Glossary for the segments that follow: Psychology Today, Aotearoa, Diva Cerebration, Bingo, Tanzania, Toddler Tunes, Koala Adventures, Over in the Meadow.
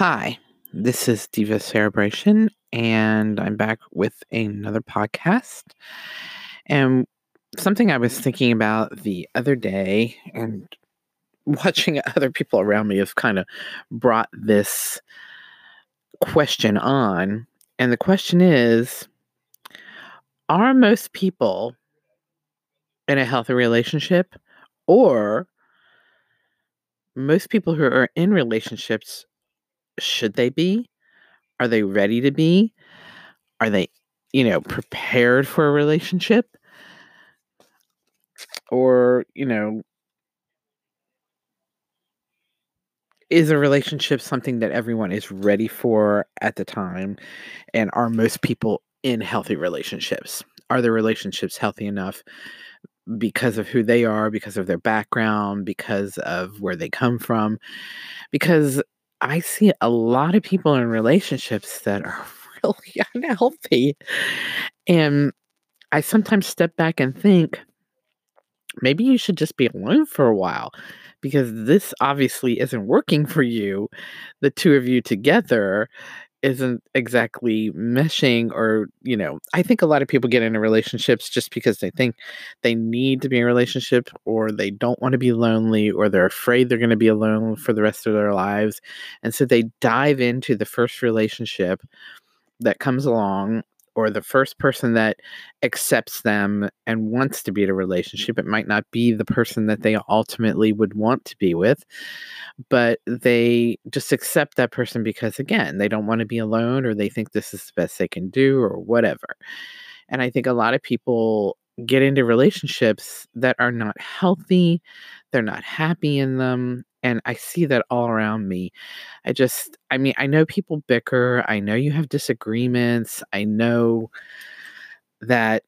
Hi, this is Diva Cerebration, and I'm back with another podcast. And something I was thinking about the other day and watching other people around me have kind of brought this question on. And the question is, are most people in a healthy relationship, or most people who are in relationships, should they be? Are they ready to be? Are they, prepared for a relationship? Or, is a relationship something that everyone is ready for at the time? And are most people in healthy relationships? Are their relationships healthy enough because of who they are, because of their background, because of where they come from? Because I see a lot of people in relationships that are really unhealthy. And I sometimes step back and think, maybe you should just be alone for a while, because this obviously isn't working for you. The two of you together isn't exactly meshing, or, I think a lot of people get into relationships just because they think they need to be in a relationship, or they don't want to be lonely, or they're afraid they're going to be alone for the rest of their lives. And so they dive into the first relationship that comes along, or the first person that accepts them and wants to be in a relationship. It might not be the person that they ultimately would want to be with, but they just accept that person because, again, they don't want to be alone, or they think this is the best they can do, or whatever. And I think a lot of people get into relationships that are not healthy. They're not happy in them. And I see that all around me. I know people bicker. I know you have disagreements. I know that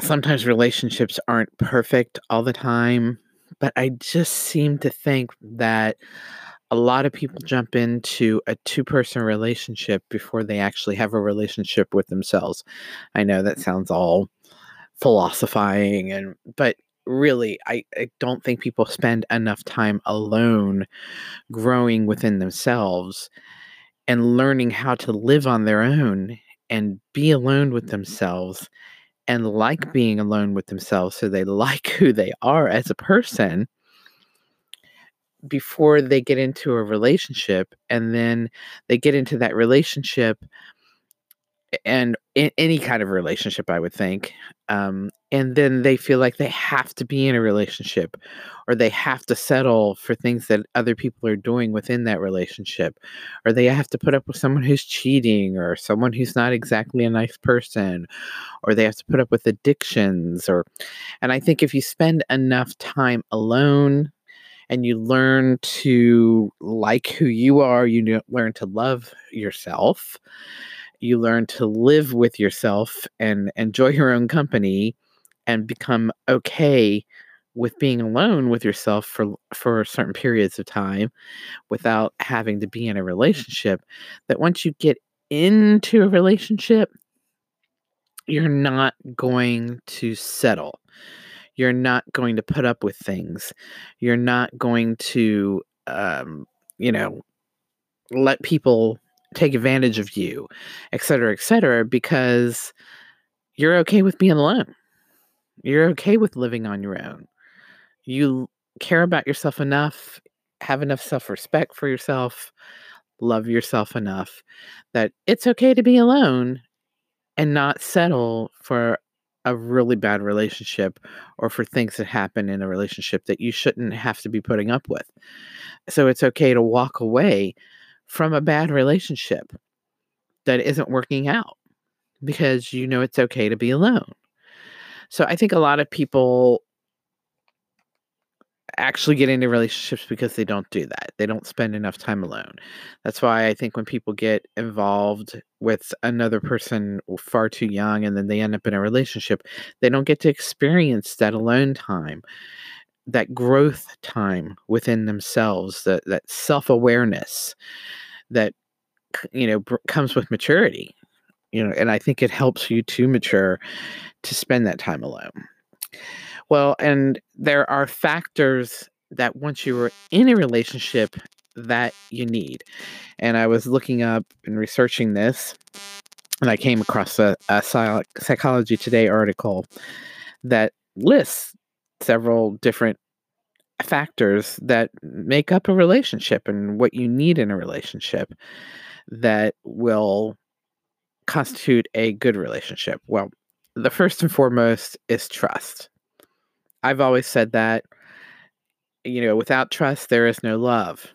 sometimes relationships aren't perfect all the time. But I just seem to think that a lot of people jump into a two-person relationship before they actually have a relationship with themselves. I know that sounds all philosophizing, but really, I don't think people spend enough time alone growing within themselves and learning how to live on their own and be alone with themselves and like being alone with themselves, so they like who they are as a person before they get into a relationship. And then they get into that relationship, and in any kind of relationship, I would think. And then they feel like they have to be in a relationship, or they have to settle for things that other people are doing within that relationship, or they have to put up with someone who's cheating, or someone who's not exactly a nice person, or they have to put up with addictions. And I think if you spend enough time alone and you learn to like who you are, you learn to love yourself, you learn to live with yourself and enjoy your own company and become okay with being alone with yourself for certain periods of time without having to be in a relationship, that once you get into a relationship, you're not going to settle. You're not going to put up with things. You're not going to, let people take advantage of you, et cetera, because you're okay with being alone. You're okay with living on your own. You care about yourself enough, have enough self-respect for yourself, love yourself enough that it's okay to be alone and not settle for a really bad relationship, or for things that happen in a relationship that you shouldn't have to be putting up with. So it's okay to walk away from a bad relationship that isn't working out, because it's okay to be alone. So I think a lot of people actually get into relationships because they don't do that. They don't spend enough time alone. That's why I think when people get involved with another person far too young, and then they end up in a relationship, they don't get to experience that alone time, that growth time within themselves, that self-awareness that, comes with maturity, and I think it helps you to mature to spend that time alone. Well, and there are factors that once you are in a relationship that you need. And I was looking up and researching this, and I came across a Psychology Today article that lists several different factors that make up a relationship and what you need in a relationship that will constitute a good relationship. Well, the first and foremost is trust. I've always said that, you know, without trust, there is no love.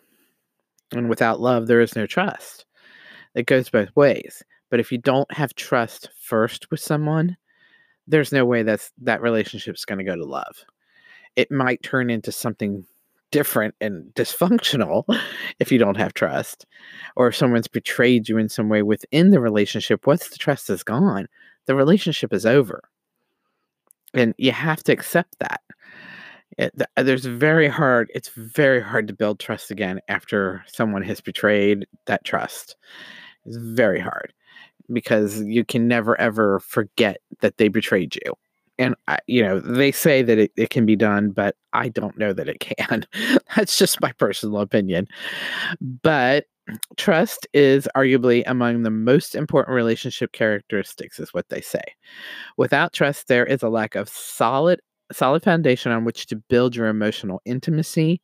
And without love, there is no trust. It goes both ways. But if you don't have trust first with someone, there's no way that relationship's going to go to love. It might turn into something different and dysfunctional if you don't have trust, or if someone's betrayed you in some way within the relationship. Once the trust is gone, the relationship is over. And you have to accept that. It's very hard to build trust again after someone has betrayed that trust. It's very hard because you can never, ever forget that they betrayed you. And, they say that it can be done, but I don't know that it can. That's just my personal opinion. But trust is arguably among the most important relationship characteristics, is what they say. Without trust, there is a lack of solid foundation on which to build your emotional intimacy,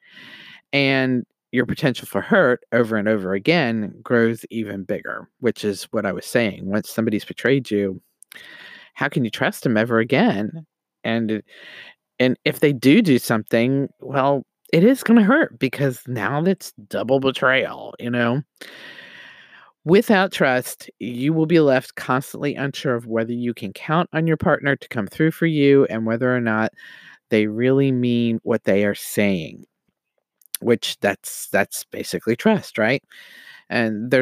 and your potential for hurt over and over again grows even bigger, which is what I was saying. Once somebody's betrayed you, how can you trust them ever again? And if they do something, well, it is going to hurt because now that's double betrayal, Without trust, you will be left constantly unsure of whether you can count on your partner to come through for you and whether or not they really mean what they are saying, which that's basically trust, right? And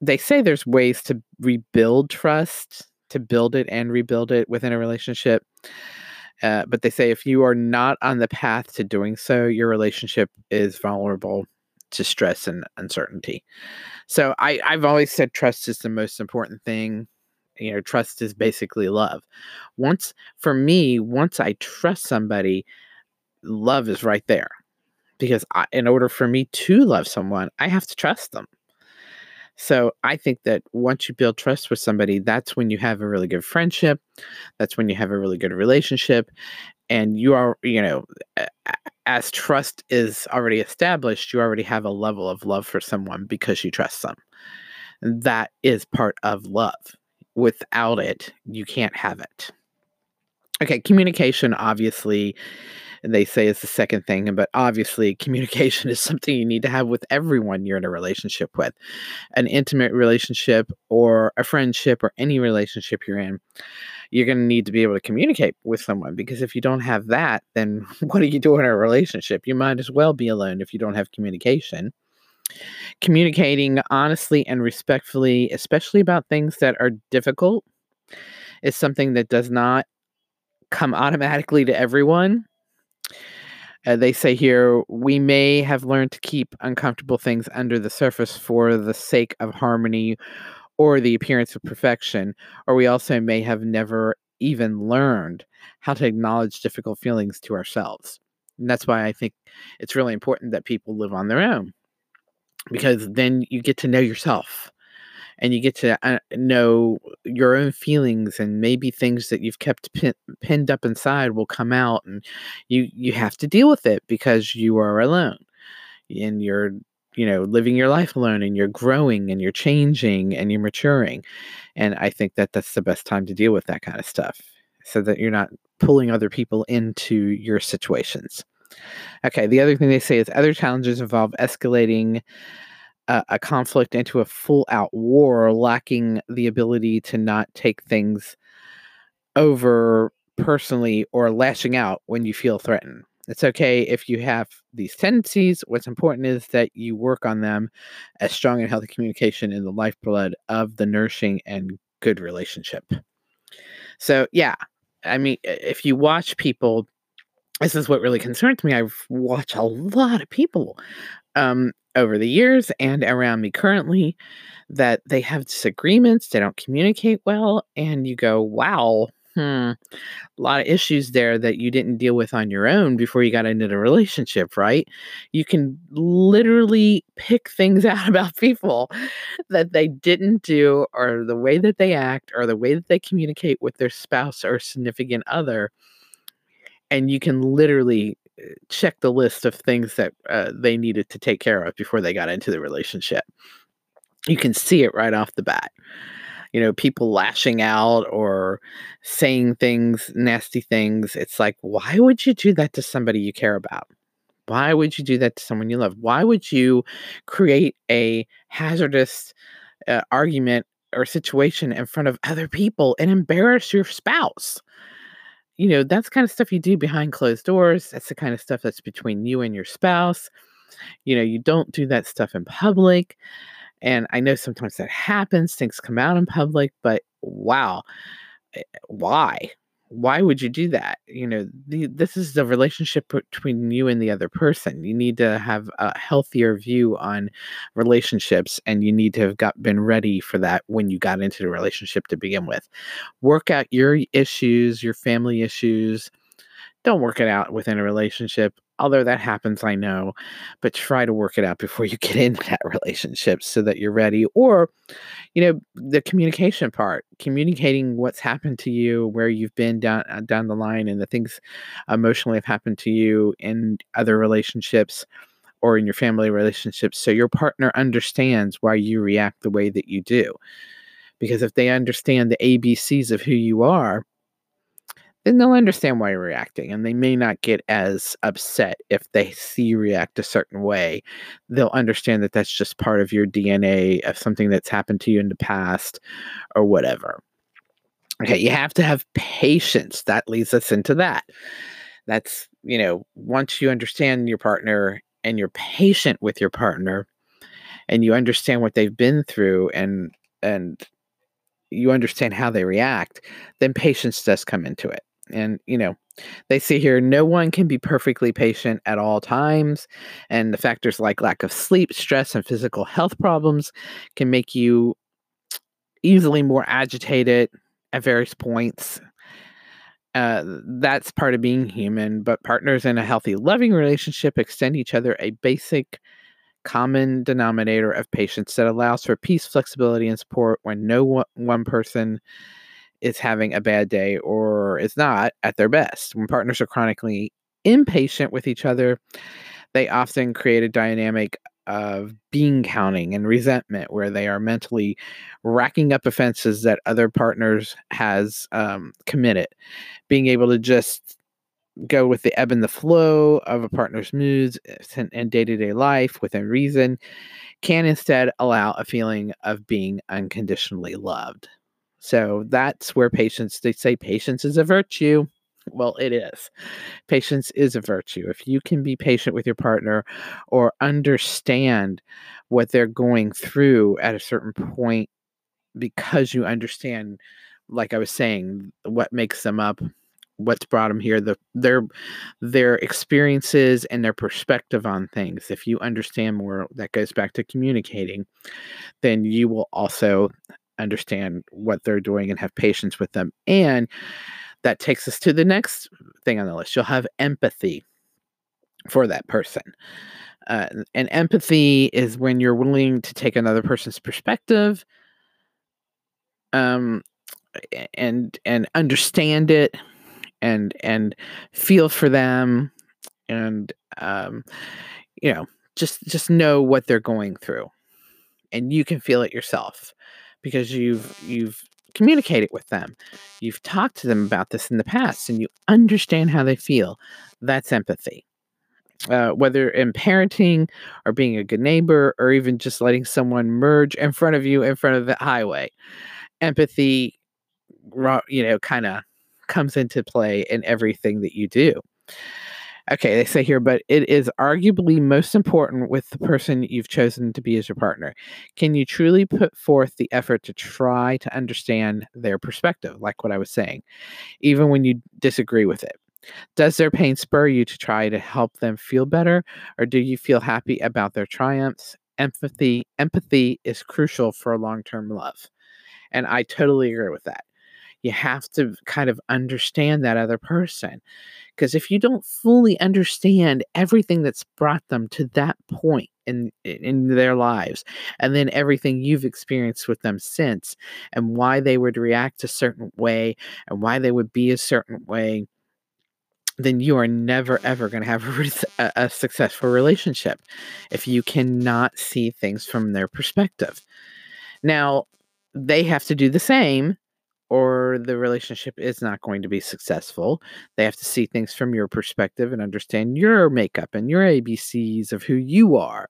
they say there's ways to rebuild trust, to build it and rebuild it within a relationship. But they say if you are not on the path to doing so, your relationship is vulnerable to stress and uncertainty. So I've always said trust is the most important thing. Trust is basically love. Once I trust somebody, love is right there. Because in order for me to love someone, I have to trust them. So I think that once you build trust with somebody, that's when you have a really good friendship. That's when you have a really good relationship. And you are, as trust is already established, you already have a level of love for someone because you trust them. And that is part of love. Without it, you can't have it. Okay, communication, obviously, they say is the second thing, but obviously communication is something you need to have with everyone you're in a relationship with. An intimate relationship or a friendship or any relationship you're in, you're going to need to be able to communicate with someone, because if you don't have that, then what are you doing in a relationship? You might as well be alone if you don't have communication. Communicating honestly and respectfully, especially about things that are difficult, is something that does not come automatically to everyone. They say here, we may have learned to keep uncomfortable things under the surface for the sake of harmony or the appearance of perfection, or we also may have never even learned how to acknowledge difficult feelings to ourselves. And that's why I think it's really important that people live on their own, because then you get to know yourself. And you get to know your own feelings, and maybe things that you've kept pinned up inside will come out, and you have to deal with it because you are alone and you're, living your life alone, and you're growing and you're changing and you're maturing. And I think that that's the best time to deal with that kind of stuff so that you're not pulling other people into your situations. Okay. The other thing they say is other challenges involve escalating a conflict into a full-out war, lacking the ability to not take things over personally, or lashing out when you feel threatened. It's okay if you have these tendencies. What's important is that you work on them, as strong and healthy communication in the lifeblood of the nourishing and good relationship. So, yeah, I mean, if you watch people, this is what really concerns me. I've watched a lot of people over the years and around me currently, that they have disagreements, they don't communicate well, and you go, wow, A lot of issues there that you didn't deal with on your own before you got into the relationship, right? You can literally pick things out about people that they didn't do, or the way that they act, or the way that they communicate with their spouse or significant other. And you can literally check the list of things that they needed to take care of before they got into the relationship. You can see it right off the bat. You know, people lashing out or saying things, nasty things. It's like, why would you do that to somebody you care about? Why would you do that to someone you love? Why would you create a hazardous argument or situation in front of other people and embarrass your spouse? You know, that's the kind of stuff you do behind closed doors. That's the kind of stuff that's between you and your spouse. You know, you don't do that stuff in public. And I know sometimes that happens, things come out in public, but wow, why? Why would you do that? You know, this is the relationship between you and the other person. You need to have a healthier view on relationships, and you need to have been ready for that when you got into the relationship to begin with. Work out your issues, your family issues. Don't work it out within a relationship. Although that happens, I know, but try to work it out before you get into that relationship so that you're ready. Or, you know, the communication part, communicating what's happened to you, where you've been down the line, and the things emotionally have happened to you in other relationships or in your family relationships, so your partner understands why you react the way that you do. Because if they understand the ABCs of who you are, then they'll understand why you're reacting, and they may not get as upset if they see you react a certain way. They'll understand that that's just part of your DNA, of something that's happened to you in the past or whatever. Okay, you have to have patience. That leads us into that. That's, you know, once you understand your partner and you're patient with your partner and you understand what they've been through and you understand how they react, then patience does come into it. And, you know, they see here, no one can be perfectly patient at all times. And the factors like lack of sleep, stress, and physical health problems can make you easily more agitated at various points. That's part of being human. But partners in a healthy, loving relationship extend each other a basic common denominator of patience that allows for peace, flexibility, and support when no one person is having a bad day or is not at their best. When partners are chronically impatient with each other, they often create a dynamic of bean counting and resentment, where they are mentally racking up offenses that other partners has committed. Being able to just go with the ebb and the flow of a partner's moods and day-to-day life within reason can instead allow a feeling of being unconditionally loved. So that's where patience, they say patience is a virtue. Well, it is. Patience is a virtue. If you can be patient with your partner or understand what they're going through at a certain point, because you understand, like I was saying, what makes them up, what's brought them here, their experiences and their perspective on things. If you understand more, that goes back to communicating, then you will also understand what they're doing and have patience with them. And that takes us to the next thing on the list. You'll have empathy for that person. And empathy is when you're willing to take another person's perspective and understand it, and feel for them, and, you know, just know what they're going through, and you can feel it yourself because you've communicated with them. You've talked to them about this in the past and you understand how they feel. That's empathy. Whether in parenting or being a good neighbor or even just letting someone merge in front of you, in front of the highway, empathy, you know, kind of comes into play in everything that you do. Okay, they say here, but it is arguably most important with the person you've chosen to be as your partner. Can you truly put forth the effort to try to understand their perspective, like what I was saying, even when you disagree with it? Does their pain spur you to try to help them feel better, or do you feel happy about their triumphs? Empathy is crucial for long-term love. And I totally agree with that. You have to kind of understand that other person, because if you don't fully understand everything that's brought them to that point in their lives, and then everything you've experienced with them since, and why they would react a certain way and why they would be a certain way, then you are never, ever going to have a successful relationship if you cannot see things from their perspective. Now, they have to do the same, or the relationship is not going to be successful. They have to see things from your perspective and understand your makeup and your ABCs of who you are.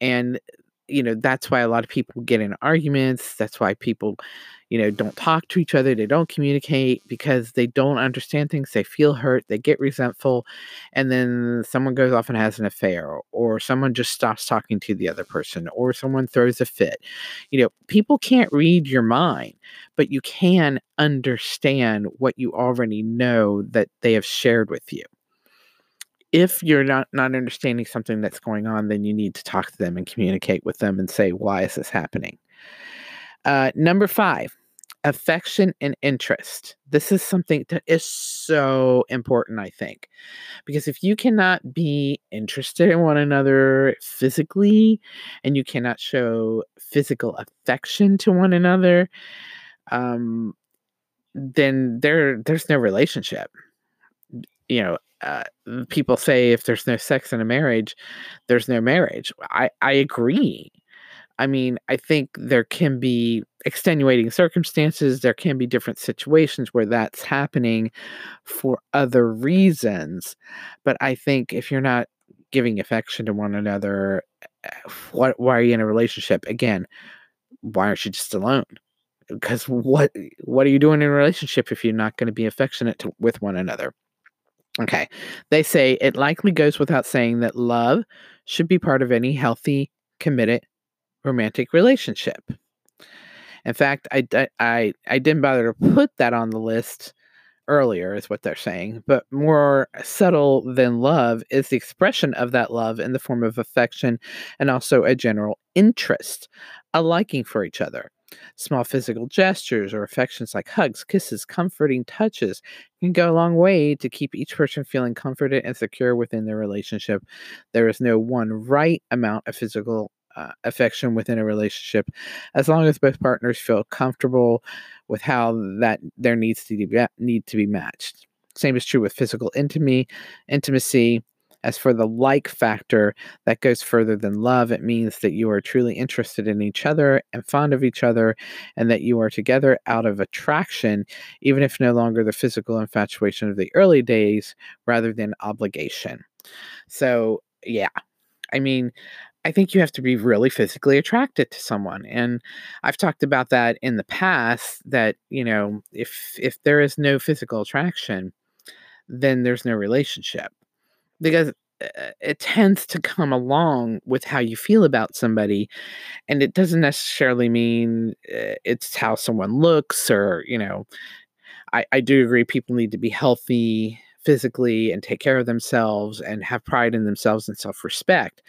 And, you know, that's why a lot of people get in arguments. That's why people, you know, don't talk to each other. They don't communicate because they don't understand things. They feel hurt. They get resentful. And then someone goes off and has an affair, or someone just stops talking to the other person, or someone throws a fit. You know, people can't read your mind, but you can understand what you already know that they have shared with you. If you're not understanding something that's going on, then you need to talk to them and communicate with them and say, why is this happening? Number 5, affection and interest. This is something that is so important, I think, because if you cannot be interested in one another physically, and you cannot show physical affection to one another, then there's no relationship. You know, people say if there's no sex in a marriage, there's no marriage. I agree. I mean, I think there can be extenuating circumstances. There can be different situations where that's happening for other reasons. But I think if you're not giving affection to one another, why are you in a relationship? Again, why aren't you just alone? Because what are you doing in a relationship if you're not going to be affectionate with one another? Okay, they say it likely goes without saying that love should be part of any healthy, committed, romantic relationship. In fact, I didn't bother to put that on the list earlier, is what they're saying. But more subtle than love is the expression of that love in the form of affection and also a general interest, a liking for each other. Small physical gestures or affections like hugs, kisses, comforting touches can go a long way to keep each person feeling comforted and secure within their relationship. There is no one right amount of physical affection within a relationship, as long as both partners feel comfortable with how that their needs need to be matched. Same is true with physical intimacy. As for the like factor, that goes further than love. It means that you are truly interested in each other and fond of each other, and that you are together out of attraction, even if no longer the physical infatuation of the early days, rather than obligation. So, yeah, I mean, I think you have to be really physically attracted to someone. And I've talked about that in the past, that, you know, if there is no physical attraction, then there's no relationship. Because it tends to come along with how you feel about somebody, and it doesn't necessarily mean it's how someone looks, or, you know, I do agree people need to be healthy physically and take care of themselves and have pride in themselves and self-respect.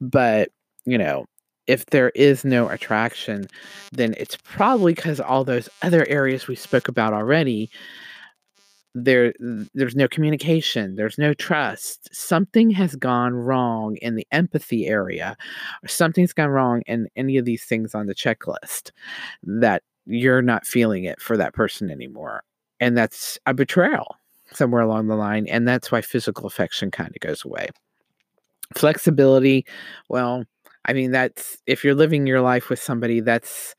But, you know, if there is no attraction, then it's probably because all those other areas we spoke about already. There's no communication, there's no trust. Something has gone wrong in the empathy area, or something's gone wrong in any of these things on the checklist, that you're not feeling it for that person anymore. And that's a betrayal somewhere along the line. And that's why physical affection kind of goes away. Flexibility. Well, I mean, that's, if you're living your life with somebody, that's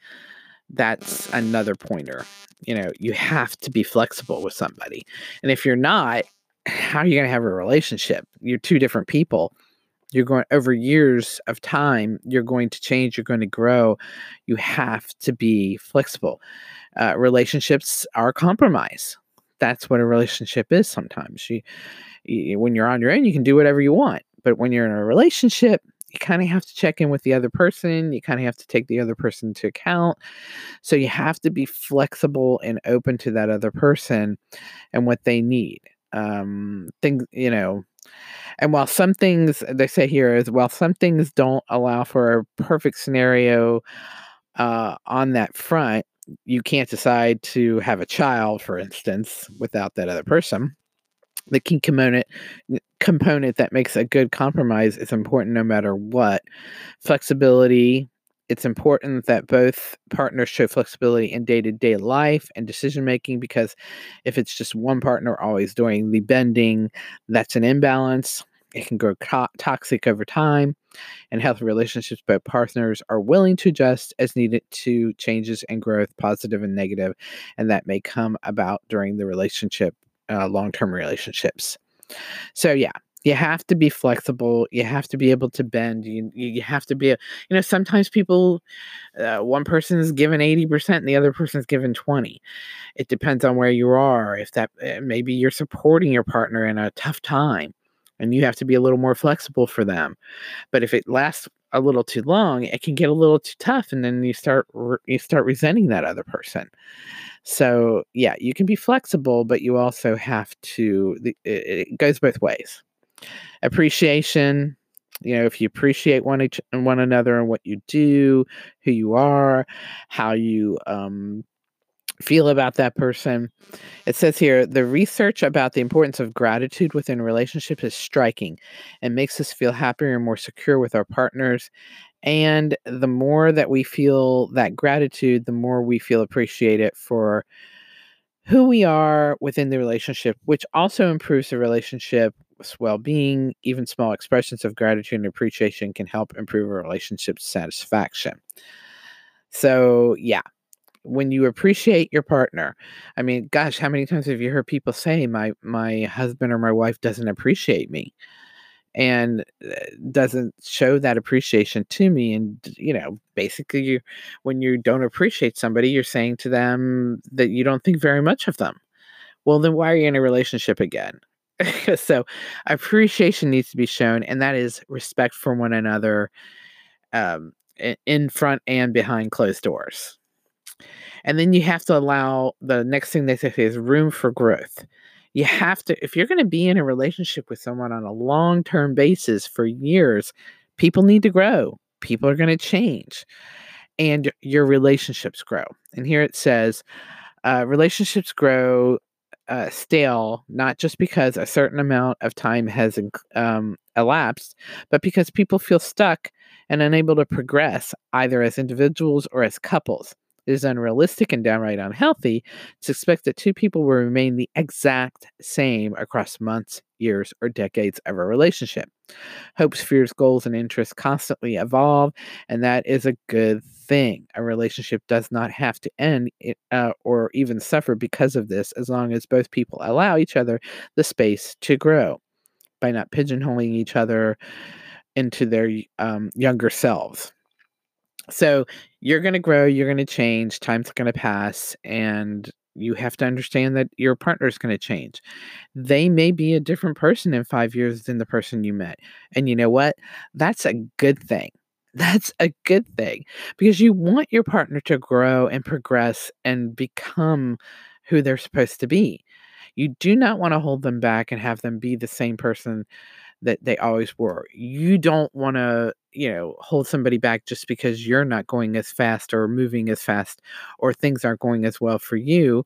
another pointer. You know, you have to be flexible with somebody. And if you're not, how are you going to have a relationship? You're two different people. You're going, over years of time, you're going to change. You're going to grow. You have to be flexible. Relationships are compromise. That's what a relationship is sometimes. When you're on your own, you can do whatever you want. But when you're in a relationship, you kind of have to check in with the other person. You kind of have to take the other person into account. So you have to be flexible and open to that other person and what they need. Things, you know, and while some things, they say here is, while some things don't allow for a perfect scenario on that front, you can't decide to have a child, for instance, without that other person. The key component that makes a good compromise is important no matter what. Flexibility. It's important that both partners show flexibility in day-to-day life and decision-making, because if it's just one partner always doing the bending, that's an imbalance. It can grow toxic over time. In healthy relationships, both partners are willing to adjust as needed to changes and growth, positive and negative, and that may come about during the relationship, long-term relationships. So, yeah. You have to be flexible. You have to be able to bend. You have to be, sometimes people, one person is given 80% and the other person is given 20%. It depends on where you are. If that, maybe you're supporting your partner in a tough time and you have to be a little more flexible for them. But if it lasts a little too long, it can get a little too tough. And then you start resenting that other person. So yeah, you can be flexible, but you also have to, it goes both ways. Appreciation, if you appreciate one another and what you do, who you are, how you feel about that person. It says here, the research about the importance of gratitude within relationships is striking and makes us feel happier and more secure with our partners. And the more that we feel that gratitude, the more we feel appreciated for who we are within the relationship, which also improves the relationship well-being. Even small expressions of gratitude and appreciation can help improve a relationship's satisfaction. So, yeah, when you appreciate your partner, I mean, gosh, how many times have you heard people say, my husband or my wife doesn't appreciate me and doesn't show that appreciation to me? And, basically when you don't appreciate somebody, you're saying to them that you don't think very much of them. Well, then why are you in a relationship again? So appreciation needs to be shown, and that is respect for one another in front and behind closed doors. And then you have to allow, the next thing they say is room for growth. You have to, if you're going to be in a relationship with someone on a long-term basis for years, people need to grow. People are going to change, and your relationships grow. And here it says, relationships grow stale, not just because a certain amount of time has elapsed, but because people feel stuck and unable to progress either as individuals or as couples. It is unrealistic and downright unhealthy to expect that two people will remain the exact same across months, years, or decades of a relationship. Hopes, fears, goals, and interests constantly evolve, and that is a good thing. A relationship does not have to end or even suffer because of this, as long as both people allow each other the space to grow by not pigeonholing each other into their younger selves. So you're going to grow, you're going to change, time's going to pass, and you have to understand that your partner is going to change. They may be a different person in 5 years than the person you met. And you know what? That's a good thing. That's a good thing, because you want your partner to grow and progress and become who they're supposed to be. You do not want to hold them back and have them be the same person that they always were. You don't want to, hold somebody back just because you're not going as fast or moving as fast or things aren't going as well for you.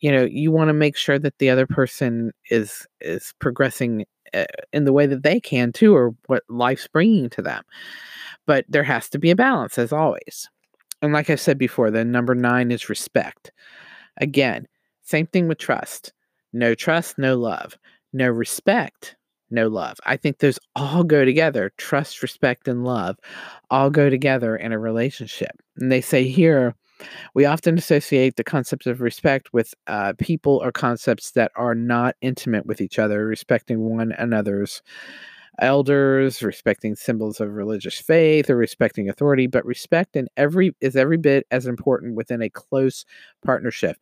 You want to make sure that the other person is progressing in the way that they can too, or what life's bringing to them. But there has to be a balance, as always. And like I said before, the number 9 is respect. Again, same thing with trust. No trust, no love. No respect, no love. I think those all go together. Trust, respect, and love all go together in a relationship. And they say here, we often associate the concept of respect with people or concepts that are not intimate with each other. Respecting one another's elders, respecting symbols of religious faith, or respecting authority. But respect is every bit as important within a close partnership,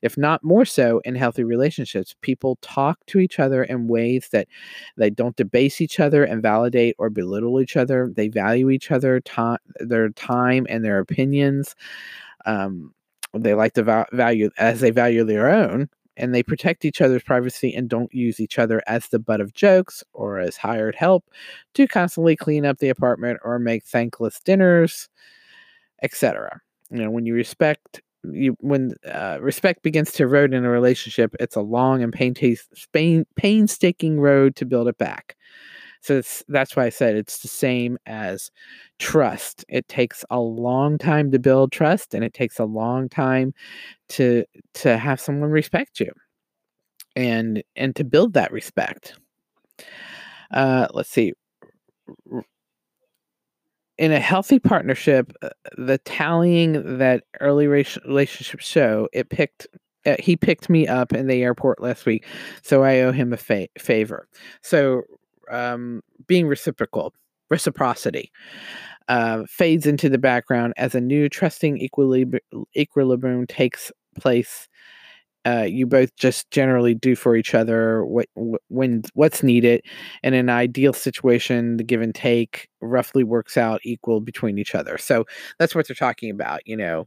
if not more so in healthy relationships. People talk to each other in ways that they don't debase each other and validate or belittle each other. They value each other, their time and their opinions. They like to value as they value their own. And they protect each other's privacy and don't use each other as the butt of jokes or as hired help to constantly clean up the apartment or make thankless dinners, etc. When you respect when respect begins to erode in a relationship, it's a long and painstaking road to build it back. So that's why I said it's the same as trust. It takes a long time to build trust, and it takes a long time to have someone respect you and to build that respect. Let's see. In a healthy partnership, the tallying that early relationships show, he picked me up in the airport last week, so I owe him a favor. So being reciprocity fades into the background as a new trusting equilibrium takes place. You both just generally do for each other what's needed. In an ideal situation, the give and take roughly works out equal between each other. So that's what they're talking about, you know,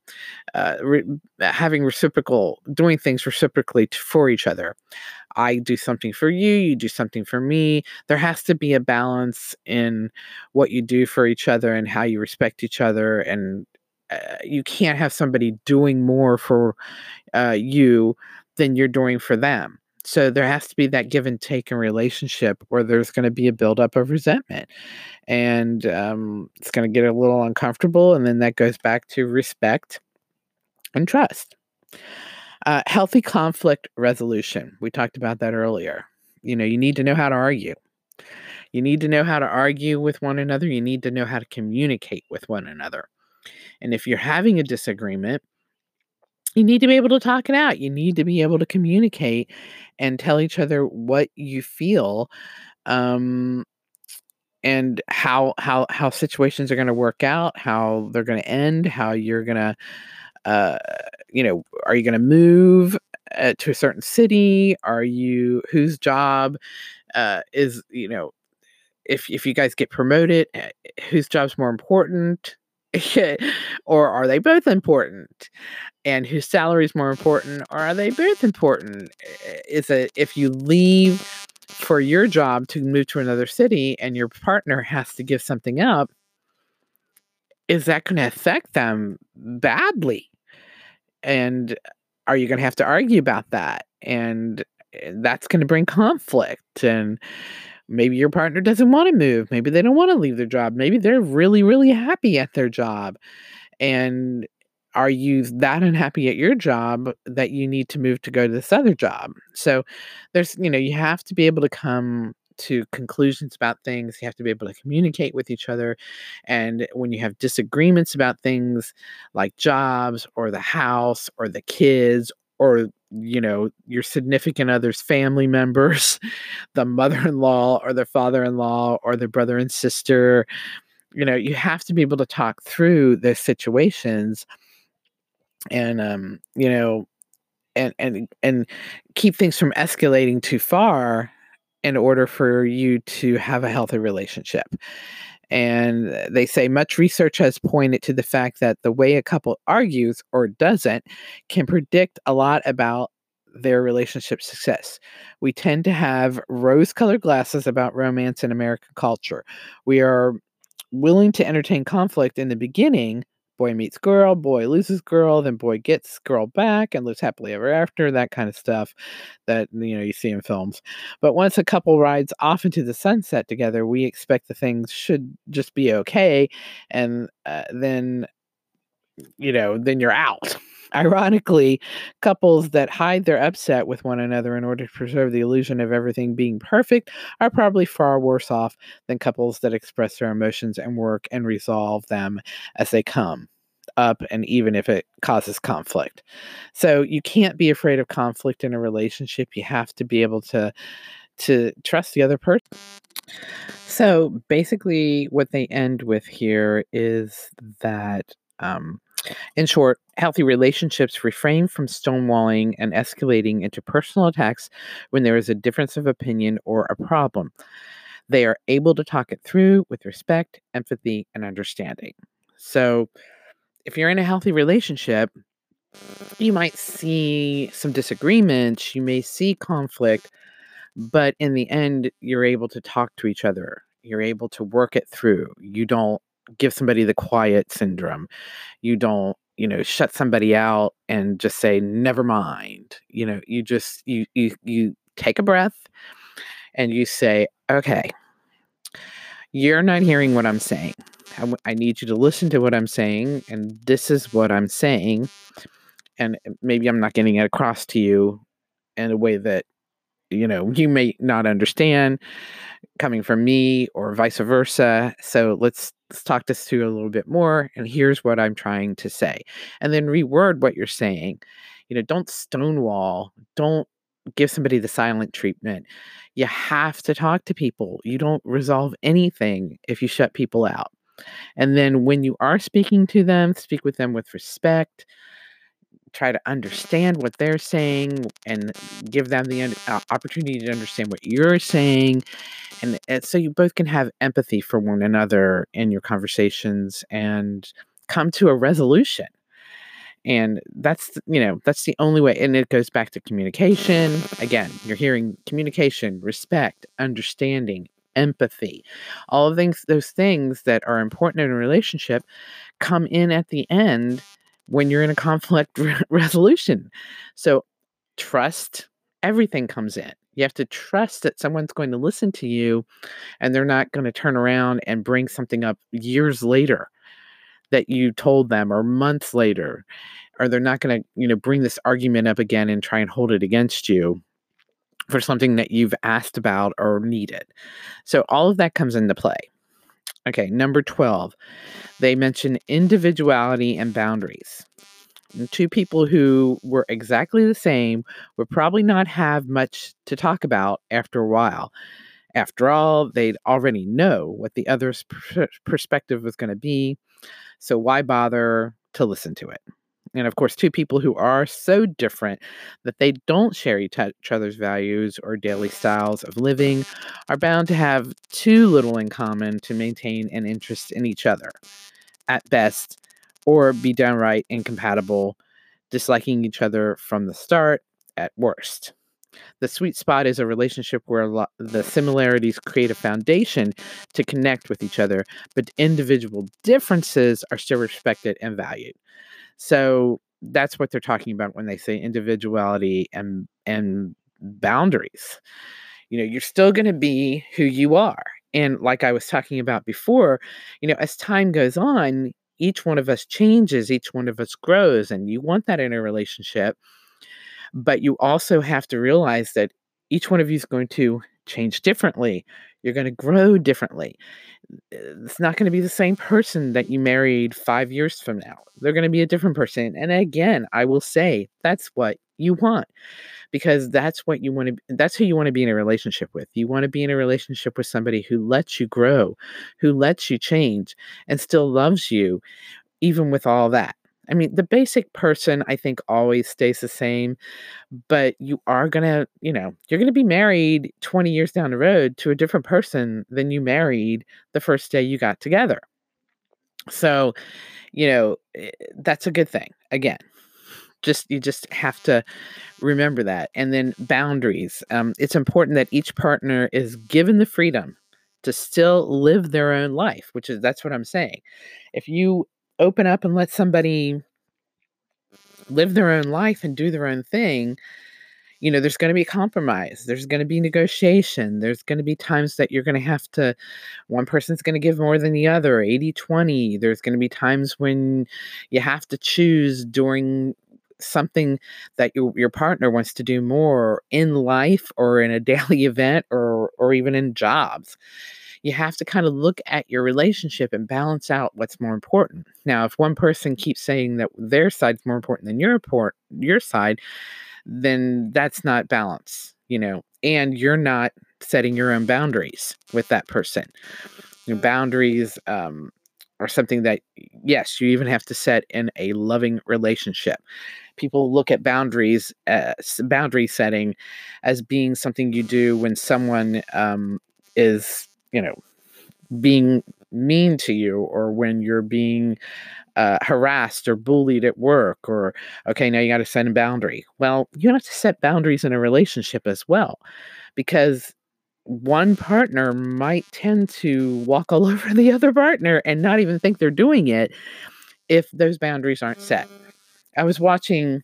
having doing things reciprocally for each other. I do something for you, you do something for me. There has to be a balance in what you do for each other and how you respect each other, and you can't have somebody doing more for you than you're doing for them. So there has to be that give and take in relationship, or there's going to be a buildup of resentment, and it's going to get a little uncomfortable. And then that goes back to respect and trust. Healthy conflict resolution. We talked about that earlier. You know, you need to know how to argue. You need to know how to argue with one another. You need to know how to communicate with one another. And if you're having a disagreement, you need to be able to talk it out. You need to be able to communicate and tell each other what you feel, and how situations are going to work out, how they're going to end, how you're going to, are you going to move to a certain city? Whose job is, if you guys get promoted, whose job's more important? Or are they both important? And whose salary is more important? Or are they both important? If you leave for your job to move to another city and your partner has to give something up, is that going to affect them badly? And are you going to have to argue about that? And that's going to bring conflict. And maybe your partner doesn't want to move. Maybe they don't want to leave their job. Maybe they're really, really happy at their job. And are you that unhappy at your job that you need to move to go to this other job? So there's, you have to be able to come to conclusions about things. You have to be able to communicate with each other. And when you have disagreements about things like jobs or the house or the kids or your significant other's family members, the mother-in-law or the father-in-law or the brother and sister, you have to be able to talk through those situations and, and keep things from escalating too far in order for you to have a healthy relationship. And they say much research has pointed to the fact that the way a couple argues or doesn't can predict a lot about their relationship success. We tend to have rose-colored glasses about romance in American culture. We are willing to entertain conflict in the beginning. Boy meets girl, boy loses girl, then boy gets girl back and lives happily ever after, that kind of stuff that, you see in films. But once a couple rides off into the sunset together, we expect the things should just be okay. And then you're out. Ironically, couples that hide their upset with one another in order to preserve the illusion of everything being perfect are probably far worse off than couples that express their emotions and work and resolve them as they come up, and even if it causes conflict. So you can't be afraid of conflict in a relationship. You have to be able to trust the other person. So basically what they end with here is that, in short, healthy relationships refrain from stonewalling and escalating into personal attacks when there is a difference of opinion or a problem. They are able to talk it through with respect, empathy, and understanding. So if you're in a healthy relationship, you might see some disagreements, you may see conflict, but in the end, you're able to talk to each other. You're able to work it through. You don't give somebody the quiet syndrome. You don't, shut somebody out and just say, never mind. You just, you take a breath and you say, okay, you're not hearing what I'm saying. I need you to listen to what I'm saying. And this is what I'm saying. And maybe I'm not getting it across to you in a way that, you may not understand coming from me or vice versa. So let's talk this through a little bit more. And here's what I'm trying to say. And then reword what you're saying. Don't stonewall. Don't give somebody the silent treatment. You have to talk to people. You don't resolve anything if you shut people out. And then when you are speaking to them, speak with them with respect. Try to understand what they're saying and give them the opportunity to understand what you're saying. And so you both can have empathy for one another in your conversations and come to a resolution. And that's the only way. And it goes back to communication. Again, you're hearing communication, respect, understanding, empathy. All of those things that are important in a relationship come in at the end when you're in a conflict resolution. So trust, everything comes in. You have to trust that someone's going to listen to you and they're not going to turn around and bring something up years later that you told them, or months later, or they're not going to, bring this argument up again and try and hold it against you for something that you've asked about or needed. So all of that comes into play. Okay, number 12, they mention individuality and boundaries. And two people who were exactly the same would probably not have much to talk about after a while. After all, they'd already know what the other's perspective was going to be, so why bother to listen to it? And of course, two people who are so different that they don't share each other's values or daily styles of living are bound to have too little in common to maintain an interest in each other at best, or be downright incompatible, disliking each other from the start at worst. The sweet spot is a relationship where the similarities create a foundation to connect with each other, but individual differences are still respected and valued. So that's what they're talking about when they say individuality and boundaries. You're still going to be who you are. And like I was talking about before, as time goes on, each one of us changes, each one of us grows, and you want that in a relationship. But you also have to realize that each one of you is going to change differently. You're going to grow differently. It's not going to be the same person that you married 5 years from now. They're going to be a different person. And again, I will say that's what you want, because that's who you want to be in a relationship with. You want to be in a relationship with somebody who lets you grow, who lets you change, and still loves you, even with all that. I mean, the basic person, I think, always stays the same, but you are going to, you're going to be married 20 years down the road to a different person than you married the first day you got together. So, that's a good thing. Again, you just have to remember that. And then boundaries. It's important that each partner is given the freedom to still live their own life, that's what I'm saying. If you open up and let somebody live their own life and do their own thing, there's going to be compromise. There's going to be negotiation. There's going to be times that you're going to have to, one person's going to give more than the other, 80-20. There's going to be times when you have to choose during something that your partner wants to do more in life or in a daily event or even in jobs. You have to kind of look at your relationship and balance out what's more important. Now, if one person keeps saying that their side's more important than your side, then that's not balance, and you're not setting your own boundaries with that person. Your boundaries are something that, yes, you even have to set in a loving relationship. People look at boundary setting as being something you do when someone is being mean to you, or when you're being harassed or bullied at work, or, okay, now you got to set a boundary. Well, you have to set boundaries in a relationship as well, because one partner might tend to walk all over the other partner and not even think they're doing it if those boundaries aren't set. I was watching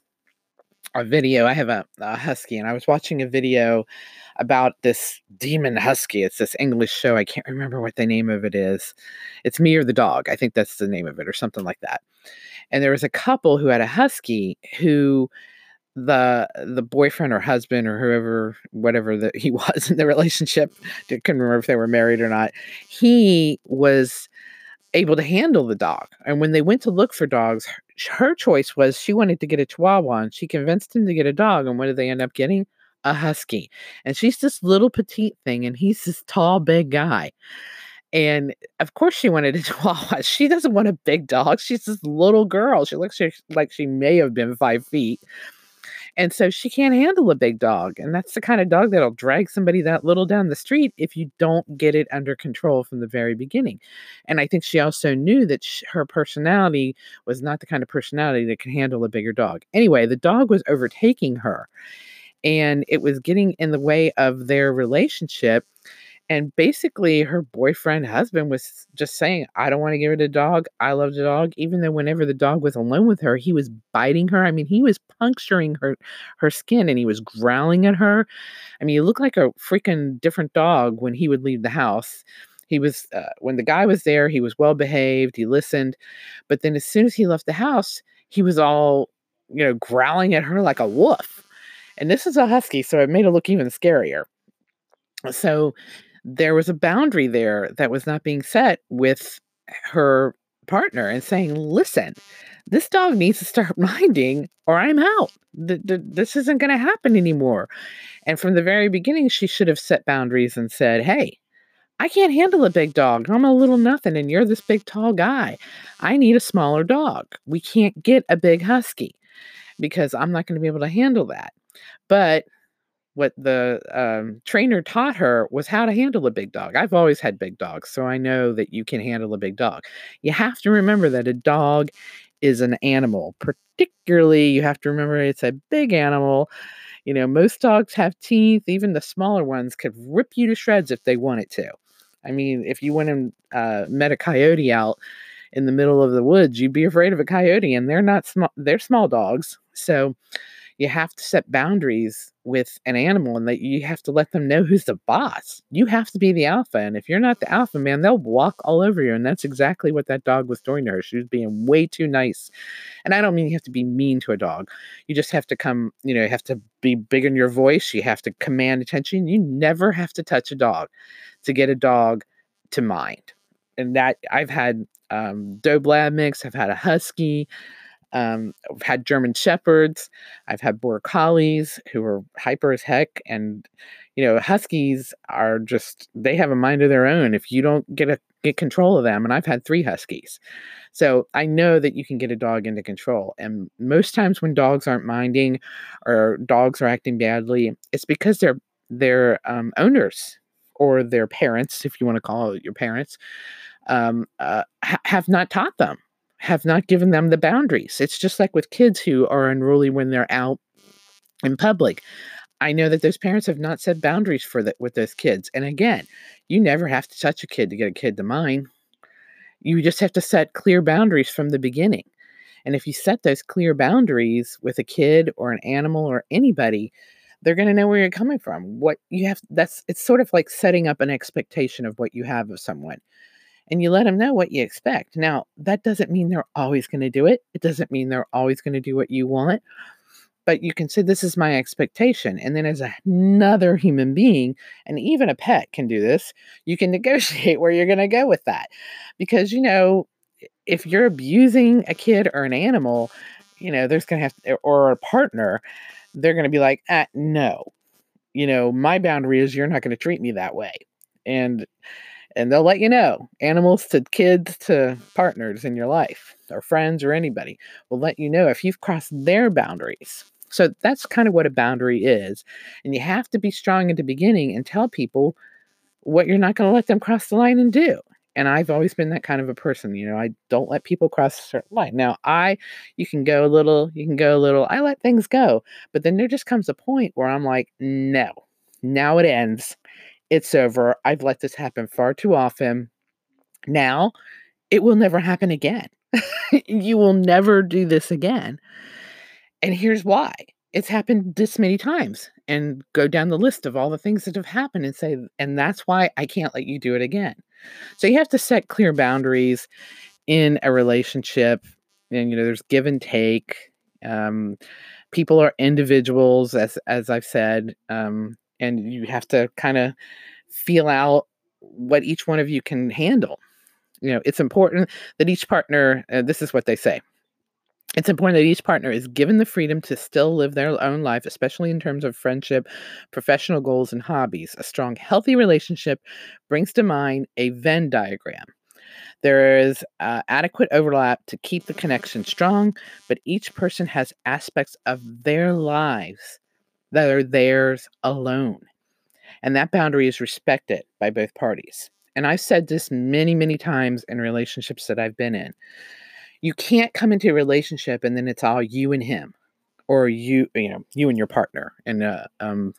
a video. I have a husky, and I was watching a video about this demon husky. It's this English show. I can't remember what the name of it is. It's Me or the Dog. I think that's the name of it or something like that. And there was a couple who had a husky who the boyfriend or husband or whoever, whatever that he was in the relationship, couldn't remember if they were married or not. He was able to handle the dog. And when they went to look for dogs, her choice was she wanted to get a Chihuahua, and she convinced him to get a dog. And what did they end up getting? A husky. And she's this little petite thing, and he's this tall, big guy. And of course she wanted a Chihuahua. She doesn't want a big dog. She's this little girl. She looks like she may have been 5 feet. And so she can't handle a big dog. And that's the kind of dog that'll drag somebody that little down the street if you don't get it under control from the very beginning. And I think she also knew that her personality was not the kind of personality that could handle a bigger dog. Anyway, the dog was overtaking her, and it was getting in the way of their relationship. And basically her boyfriend, husband, was just saying, I don't want to give it a dog. I love the dog. Even though whenever the dog was alone with her, he was biting her. I mean, he was puncturing her skin, and he was growling at her. I mean, he looked like a freaking different dog when he would leave the house. He was, when the guy was there, he was well behaved. He listened. But then as soon as he left the house, he was all, growling at her like a wolf. And this is a husky, so it made it look even scarier. So there was a boundary there that was not being set with her partner, and saying, listen, this dog needs to start minding or I'm out. This isn't going to happen anymore. And from the very beginning, she should have set boundaries and said, hey, I can't handle a big dog. I'm a little nothing, and you're this big, tall guy. I need a smaller dog. We can't get a big husky because I'm not going to be able to handle that. But what the trainer taught her was how to handle a big dog. I've always had big dogs, so I know that you can handle a big dog. You have to remember that a dog is an animal. Particularly, you have to remember it's a big animal. Most dogs have teeth. Even the smaller ones could rip you to shreds if they wanted to. I mean, if you went and met a coyote out in the middle of the woods, you'd be afraid of a coyote, and they're not small. They're small dogs. So you have to set boundaries with an animal, and that you have to let them know who's the boss. You have to be the alpha. And if you're not the alpha, man, they'll walk all over you. And that's exactly what that dog was doing to her. She was being way too nice. And I don't mean you have to be mean to a dog. You just have to you have to be big in your voice. You have to command attention. You never have to touch a dog to get a dog to mind. And that I've had Dobe Lab mix. I've had a husky. I've had German Shepherds. I've had Border Collies who are hyper as heck. And, Huskies are just, they have a mind of their own if you don't get control of them. And I've had 3 Huskies. So I know that you can get a dog into control. And most times when dogs aren't minding or dogs are acting badly, it's because their owners or their parents, if you want to call it your parents, have not taught them. Have not given them the boundaries. It's just like with kids who are unruly when they're out in public. I know that those parents have not set boundaries with those kids. And again, you never have to touch a kid to get a kid to mind. You just have to set clear boundaries from the beginning. And if you set those clear boundaries with a kid or an animal or anybody, they're going to know where you're coming from. What you have, it's sort of like setting up an expectation of what you have of someone. And you let them know what you expect. Now, that doesn't mean they're always going to do it. It doesn't mean they're always going to do what you want. But you can say, this is my expectation. And then as another human being, and even a pet can do this, you can negotiate where you're going to go with that. Because, if you're abusing a kid or an animal, there's going to have to, or a partner, they're going to be like, no. My boundary is you're not going to treat me that way. And they'll let you know, animals to kids to partners in your life or friends or anybody will let you know if you've crossed their boundaries. So that's kind of what a boundary is. And you have to be strong at the beginning and tell people what you're not going to let them cross the line and do. And I've always been that kind of a person. I don't let people cross a certain line. Now, you can go a little, I let things go. But then there just comes a point where I'm like, no, now it ends. It's over. I've let this happen far too often. Now, it will never happen again. You will never do this again. And here's why. It's happened this many times. And go down the list of all the things that have happened and say, and that's why I can't let you do it again. So you have to set clear boundaries in a relationship. And, you know, there's give and take. People are individuals, as I've said. And you have to kind of feel out what each one of you can handle. You know, it's important that each partner, this is what they say. It's important that each partner is given the freedom to still live their own life, especially in terms of friendship, professional goals, and hobbies. A strong, healthy relationship brings to mind a Venn diagram. There is adequate overlap to keep the connection strong, but each person has aspects of their lives that are theirs alone. And that boundary is respected by both parties. And I've said this many, many times in relationships that I've been in. You can't come into a relationship and then it's all you and him, or you and your partner in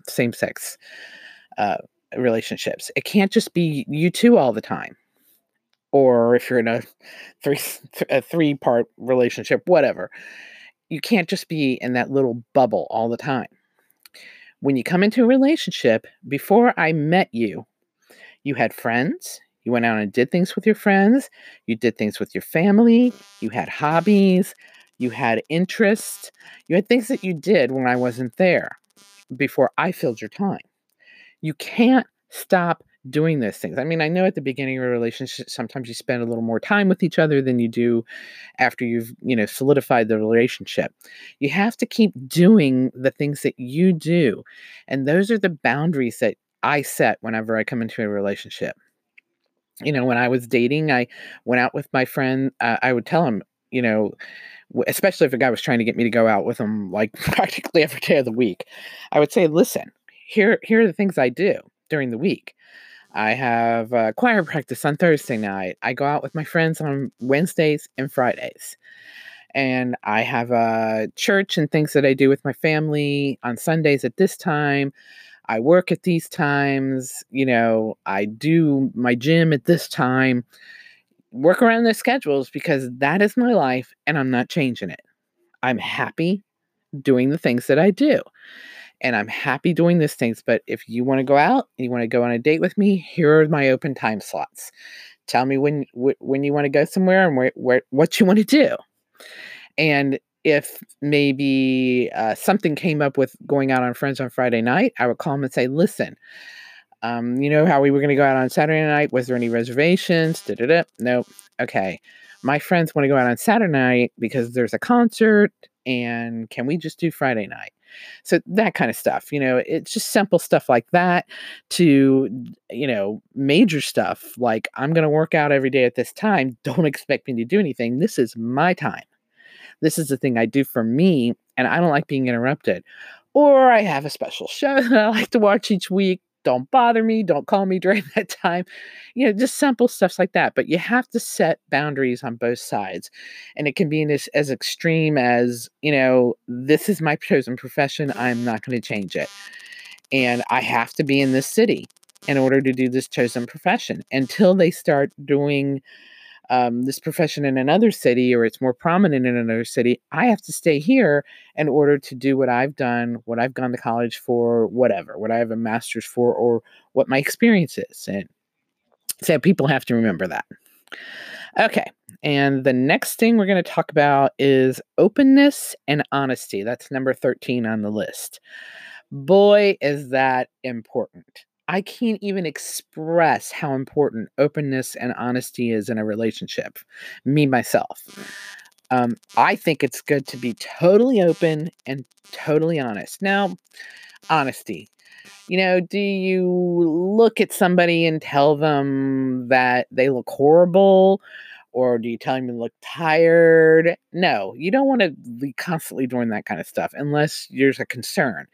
same-sex relationships. It can't just be you two all the time, or if you're in a three-part relationship, whatever. You can't just be in that little bubble all the time. When you come into a relationship, before I met you, you had friends. You went out and did things with your friends. You did things with your family. You had hobbies. You had interests. You had things that you did when I wasn't there before I filled your time. You can't stop doing those things. I mean, I know at the beginning of a relationship, sometimes you spend a little more time with each other than you do after you've, solidified the relationship. You have to keep doing the things that you do. And those are the boundaries that I set whenever I come into a relationship. You know, when I was dating, I went out with my friend. I would tell him, especially if a guy was trying to get me to go out with him, like practically every day of the week, I would say, listen, here are the things I do during the week. I have choir practice on Thursday night. I go out with my friends on Wednesdays and Fridays. And I have a church and things that I do with my family on Sundays at this time. I work at these times, I do my gym at this time. Work around their schedules, because that is my life and I'm not changing it. I'm happy doing the things that I do. And I'm happy doing these things. But if you want to go out and you want to go on a date with me, here are my open time slots. Tell me when you want to go somewhere and where what you want to do. And if maybe something came up with going out on friends on Friday night, I would call them and say, listen, you know how we were going to go out on Saturday night? Was there any reservations? Nope. Okay. My friends want to go out on Saturday night because there's a concert, and can we just do Friday night? So that kind of stuff, it's just simple stuff like that to, major stuff like I'm going to work out every day at this time. Don't expect me to do anything. This is my time. This is the thing I do for me, and I don't like being interrupted. Or I have a special show that I like to watch each week. Don't bother me. Don't call me during that time. Just simple stuff like that. But you have to set boundaries on both sides. And it can be as extreme as, this is my chosen profession. I'm not going to change it. And I have to be in this city in order to do this chosen profession until they start doing this profession in another city, or it's more prominent in another city. I have to stay here in order to do what I've done, what I've gone to college for, whatever, what I have a master's for, or what my experience is. And so people have to remember that. Okay. And the next thing we're going to talk about is openness and honesty. That's number 13 on the list. Boy, is that important. I can't even express how important openness and honesty is in a relationship. Me, myself. I think it's good to be totally open and totally honest. Now, honesty. Do you look at somebody and tell them that they look horrible? Or do you tell them you look tired? No, you don't want to be constantly doing that kind of stuff unless there's a concern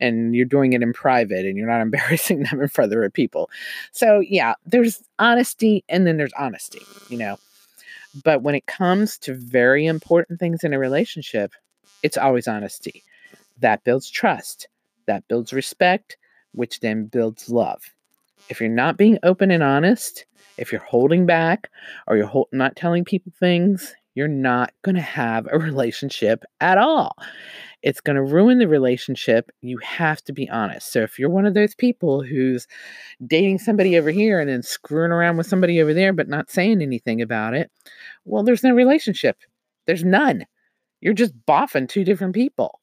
and you're doing it in private and you're not embarrassing them in front of other people. So yeah, there's honesty and then there's honesty, But when it comes to very important things in a relationship, it's always honesty. That builds trust. That builds respect, which then builds love. If you're not being open and honest, if you're holding back or you're not telling people things, you're not going to have a relationship at all. It's going to ruin the relationship. You have to be honest. So if you're one of those people who's dating somebody over here and then screwing around with somebody over there, but not saying anything about it, well, there's no relationship. There's none. You're just boffing two different people.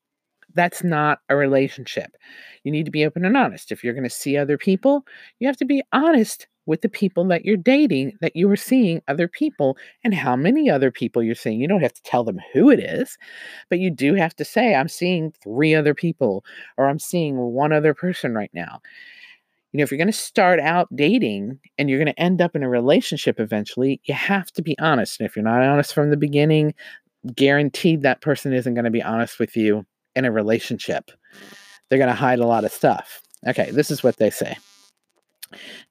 That's not a relationship. You need to be open and honest. If you're going to see other people, you have to be honest with the people that you're dating, that you are seeing other people, and how many other people you're seeing. You don't have to tell them who it is, but you do have to say, I'm seeing 3 other people, or I'm seeing 1 other person right now. You know, if you're going to start out dating and you're going to end up in a relationship eventually, you have to be honest. And if you're not honest from the beginning, guaranteed that person isn't going to be honest with you in a relationship. They're going to hide a lot of stuff. Okay, this is what they say.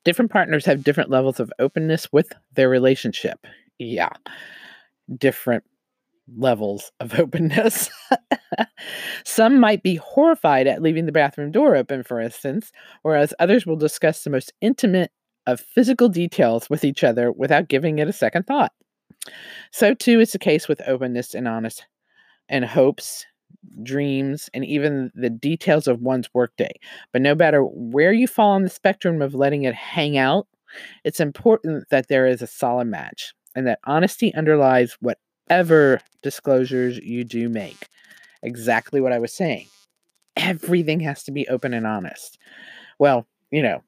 Different partners have different levels of openness with their relationship. Yeah, different levels of openness. Some might be horrified at leaving the bathroom door open, for instance, whereas others will discuss the most intimate of physical details with each other without giving it a second thought. So too is the case with openness and honest and hopes, dreams, and even the details of one's workday. But no matter where you fall on the spectrum of letting it hang out, it's important that there is a solid match and that honesty underlies whatever disclosures you do make. Exactly what I was saying. Everything has to be open and honest. Well, you know,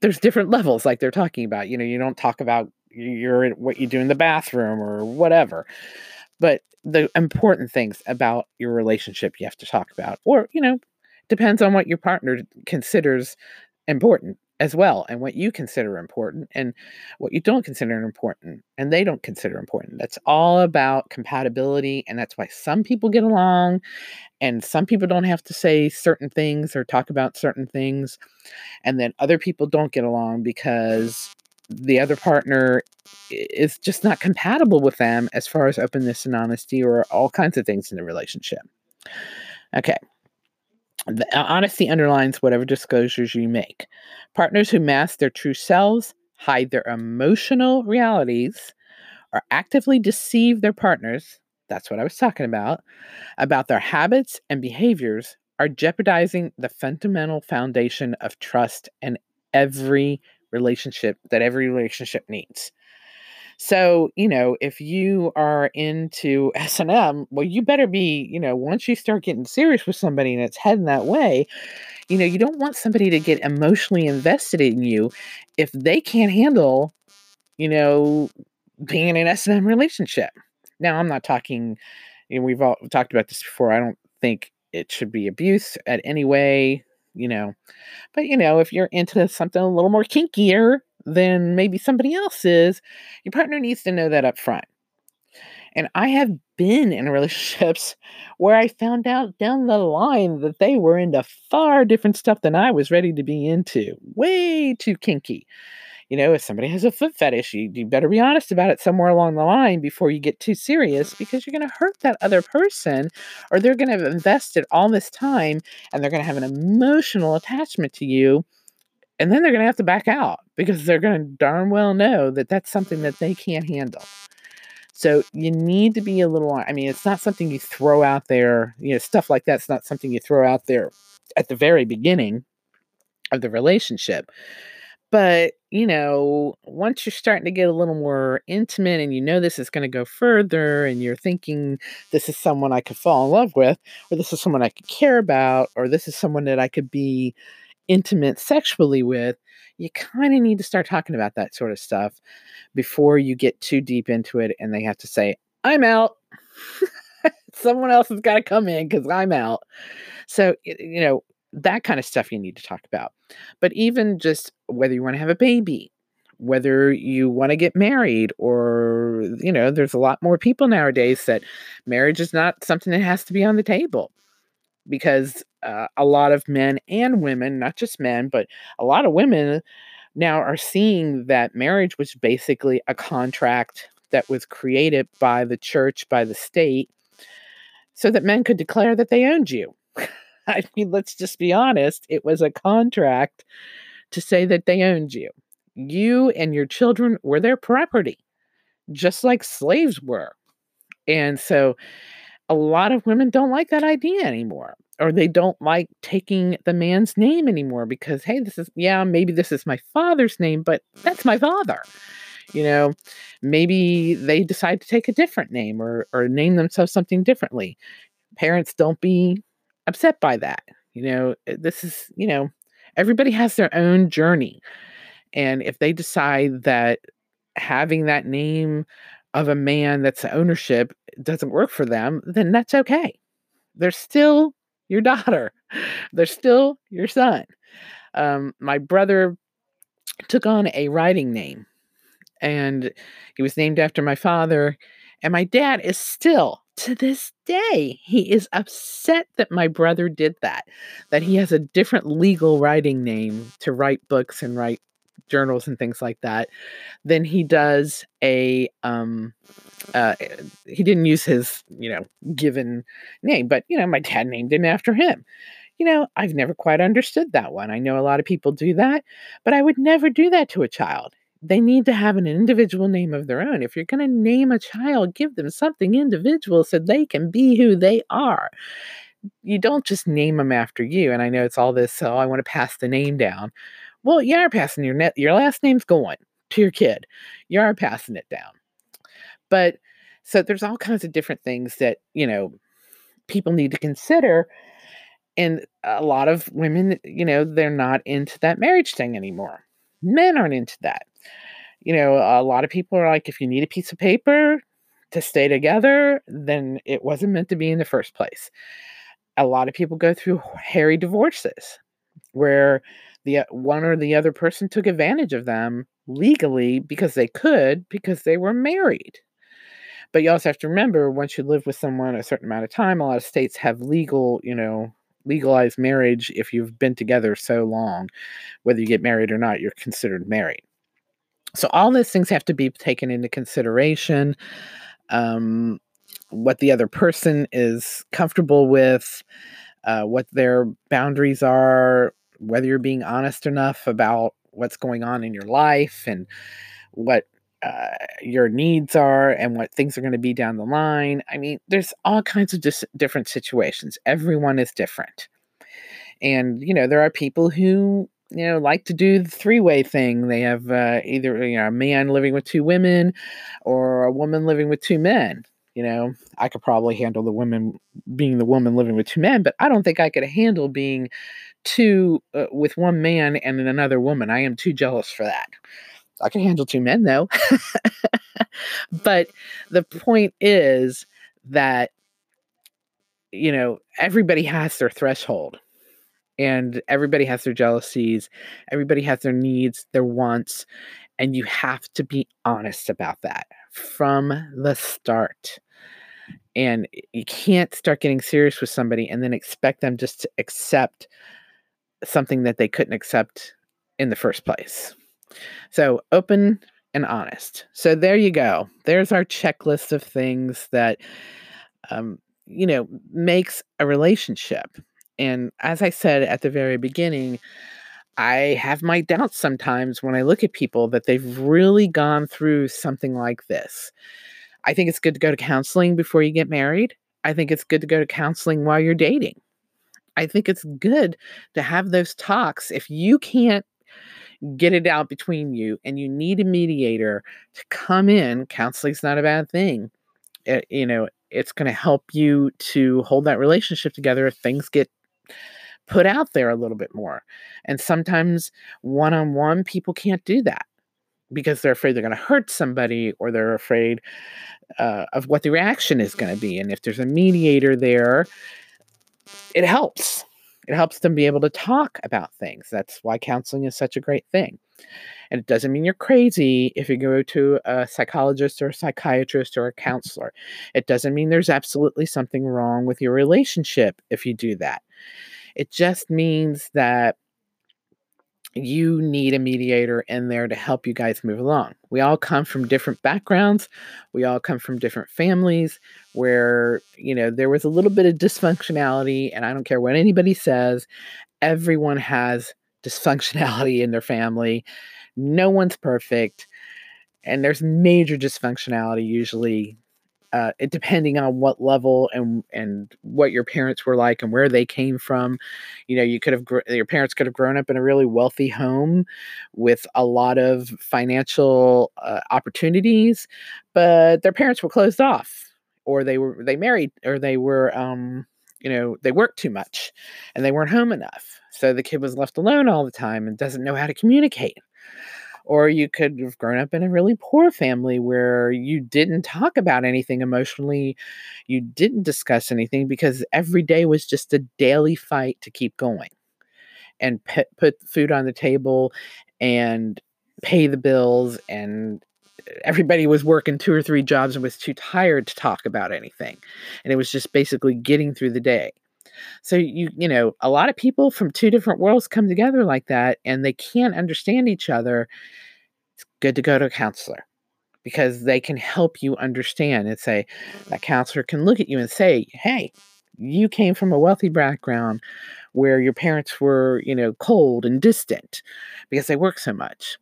there's different levels like they're talking about. You know, you don't talk about what you do in the bathroom or whatever. But the important things about your relationship you have to talk about, or, you know, depends on what your partner considers important as well, and what you consider important and what you don't consider important and they don't consider important. That's all about compatibility. And that's why some people get along and some people don't have to say certain things or talk about certain things. And then other people don't get along because the other partner is just not compatible with them as far as openness and honesty or all kinds of things in the relationship. Okay. The honesty underlines whatever disclosures you make. Partners who mask their true selves, hide their emotional realities, or actively deceive their partners, that's what I was talking about their habits and behaviors, are jeopardizing the fundamental foundation of trust in every relationship that every relationship needs. So, you know, if you are into S&M, well, you better be, you know, once you start getting serious with somebody and it's heading that way, you know, you don't want somebody to get emotionally invested in you if they can't handle, you know, being in an S&M relationship. Now, I'm not talking, you know, we've all talked about this before. I don't think it should be abuse at any way. You know, but you know, if you're into something a little more kinkier than maybe somebody else is, your partner needs to know that up front. And I have been in relationships where I found out down the line that they were into far different stuff than I was ready to be into. Way too kinky. You know, if somebody has a foot fetish, you better be honest about it somewhere along the line before you get too serious, because you're going to hurt that other person, or they're going to have invested all this time and they're going to have an emotional attachment to you. And then they're going to have to back out because they're going to darn well know that that's something that they can't handle. So you need to be a little, I mean, it's not something you throw out there, you know, stuff like that's not something you throw out there at the very beginning of the relationship. But, you know, once you're starting to get a little more intimate and you know this is going to go further and you're thinking this is someone I could fall in love with, or this is someone I could care about, or this is someone that I could be intimate sexually with, you kind of need to start talking about that sort of stuff before you get too deep into it and they have to say, I'm out. Someone else has got to come in because I'm out. So, you know, that kind of stuff you need to talk about. But even just whether you want to have a baby, whether you want to get married, or, you know, there's a lot more people nowadays that marriage is not something that has to be on the table, because a lot of men and women, not just men, but a lot of women now are seeing that marriage was basically a contract that was created by the church, by the state, so that men could declare that they owned you. I mean, let's just be honest. It was a contract to say that they owned you. You and your children were their property, just like slaves were. And so a lot of women don't like that idea anymore, or they don't like taking the man's name anymore because, hey, maybe this is my father's name, but that's my father. You know, maybe they decide to take a different name or name themselves something differently. Parents, don't be upset by that. You know, this is, you know, everybody has their own journey. And if they decide that having that name of a man that's ownership doesn't work for them, then that's okay. They're still your daughter. They're still your son. My brother took on a writing name, and he was named after my father. And my dad is still, to this day, he is upset that my brother did that, that he has a different legal writing name to write books and write journals and things like that than he does he didn't use his, you know, given name, but, you know, my dad named him after him. You know, I've never quite understood that one. I know a lot of people do that, but I would never do that to a child. They need to have an individual name of their own. If you're going to name a child, give them something individual so they can be who they are. You don't just name them after you. And I know it's all this, so I want to pass the name down. Well, you are passing your last name's going to your kid. You are passing it down. But so there's all kinds of different things that, you know, people need to consider. And a lot of women, you know, they're not into that marriage thing anymore. Men aren't into that. You know, a lot of people are like, if you need a piece of paper to stay together, then it wasn't meant to be in the first place. A lot of people go through hairy divorces where the one or the other person took advantage of them legally because they could, because they were married. But you also have to remember, once you live with someone a certain amount of time, a lot of states have legalized marriage. If you've been together so long, whether you get married or not, you're considered married. So all those things have to be taken into consideration. What the other person is comfortable with, what their boundaries are, whether you're being honest enough about what's going on in your life and what your needs are and what things are going to be down the line. I mean, there's all kinds of different situations. Everyone is different. And, you know, there are people who, you know, like to do the three-way thing. They have either, you know, a man living with two women or a woman living with two men. You know, I could probably handle the woman living with two men, but I don't think I could handle being with one man and another woman. I am too jealous for that. I can handle two men though. But the point is that, you know, everybody has their threshold and everybody has their jealousies. Everybody has their needs, their wants, and you have to be honest about that from the start. And you can't start getting serious with somebody and then expect them just to accept something that they couldn't accept in the first place. So open and honest. So there you go. There's our checklist of things that, you know, makes a relationship. And as I said at the very beginning, I have my doubts sometimes when I look at people that they've really gone through something like this. I think it's good to go to counseling before you get married. I think it's good to go to counseling while you're dating. I think it's good to have those talks. If you can't get it out between you and you need a mediator to come in, counseling's not a bad thing. You know, it's going to help you to hold that relationship together if things get put out there a little bit more. And sometimes one-on-one people can't do that because they're afraid they're going to hurt somebody or they're afraid of what the reaction is going to be. And if there's a mediator there, it helps. It helps them be able to talk about things. That's why counseling is such a great thing. And it doesn't mean you're crazy if you go to a psychologist or a psychiatrist or a counselor. It doesn't mean there's absolutely something wrong with your relationship if you do that. It just means that you need a mediator in there to help you guys move along. We all come from different backgrounds. We all come from different families where, you know, there was a little bit of dysfunctionality, and I don't care what anybody says, everyone has dysfunctionality in their family. No one's perfect. And there's major dysfunctionality usually depending on what level and what your parents were like and where they came from. You know, you could have your parents could have grown up in a really wealthy home with a lot of financial opportunities, but their parents were closed off, or they married, or they were they worked too much and they weren't home enough. So the kid was left alone all the time and doesn't know how to communicate. Or you could have grown up in a really poor family where you didn't talk about anything emotionally. You didn't discuss anything because every day was just a daily fight to keep going and put food on the table and pay the bills. And everybody was working 2 or 3 jobs and was too tired to talk about anything. And it was just basically getting through the day. So, you know, a lot of people from 2 different worlds come together like that and they can't understand each other. It's good to go to a counselor because they can help you understand and say, that counselor can look at you and say, hey, you came from a wealthy background where your parents were, you know, cold and distant because they worked so much.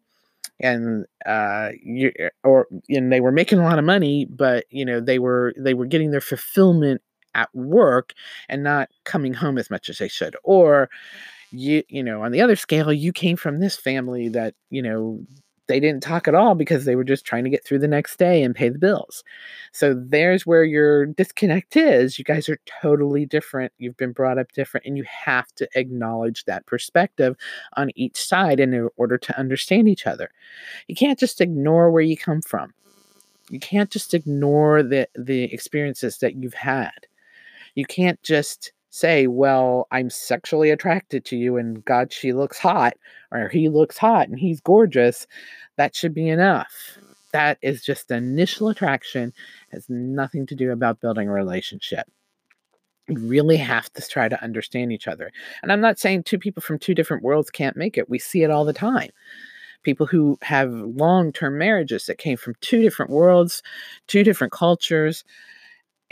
And they were making a lot of money, but you know they were getting their fulfillment at work and not coming home as much as they should. Or you know on the other scale, you came from this family that you know they didn't talk at all because they were just trying to get through the next day and pay the bills. So there's where your disconnect is. You guys are totally different. You've been brought up different, and you have to acknowledge that perspective on each side in order to understand each other. You can't just ignore where you come from. You can't just ignore the experiences that you've had. You can't just say, well, I'm sexually attracted to you and God, she looks hot, or he looks hot and he's gorgeous. That should be enough. That is just initial attraction. It has nothing to do about building a relationship. You really have to try to understand each other. And I'm not saying 2 people from 2 different worlds can't make it. We see it all the time. People who have long-term marriages that came from 2 different worlds, 2 different cultures,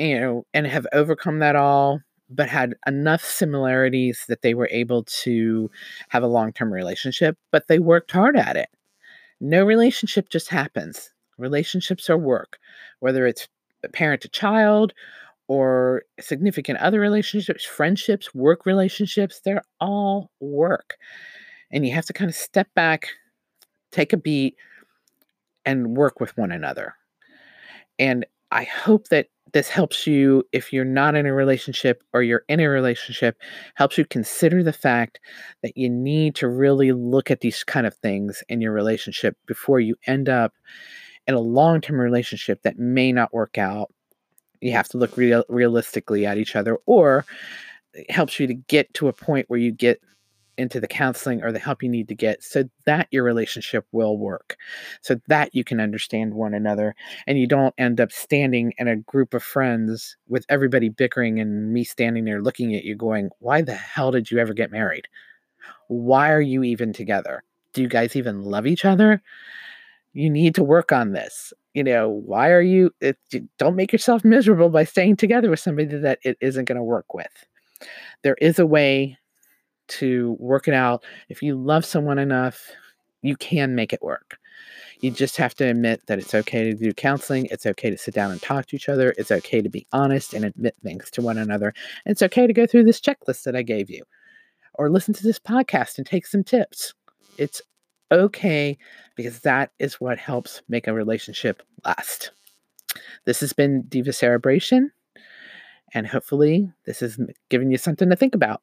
you know, and have overcome that all, but had enough similarities that they were able to have a long-term relationship, but they worked hard at it. No relationship just happens. Relationships are work, whether it's parent to child or significant other relationships, friendships, work relationships, they're all work. And you have to kind of step back, take a beat, and work with one another. And I hope that this helps you if you're not in a relationship or you're in a relationship, helps you consider the fact that you need to really look at these kind of things in your relationship before you end up in a long-term relationship that may not work out. You have to look realistically at each other, or it helps you to get to a point where you get into the counseling or the help you need to get so that your relationship will work, so that you can understand one another and you don't end up standing in a group of friends with everybody bickering and me standing there looking at you going, why the hell did you ever get married? Why are you even together? Do you guys even love each other? You need to work on this. You know, why are you, don't make yourself miserable by staying together with somebody that it isn't going to work with. There is a way to work it out. If you love someone enough, you can make it work. You just have to admit that it's okay to do counseling. It's okay to sit down and talk to each other. It's okay to be honest and admit things to one another. And it's okay to go through this checklist that I gave you, or listen to this podcast and take some tips. It's okay, because that is what helps make a relationship last. This has been Diva Cerebration, and hopefully this is giving you something to think about.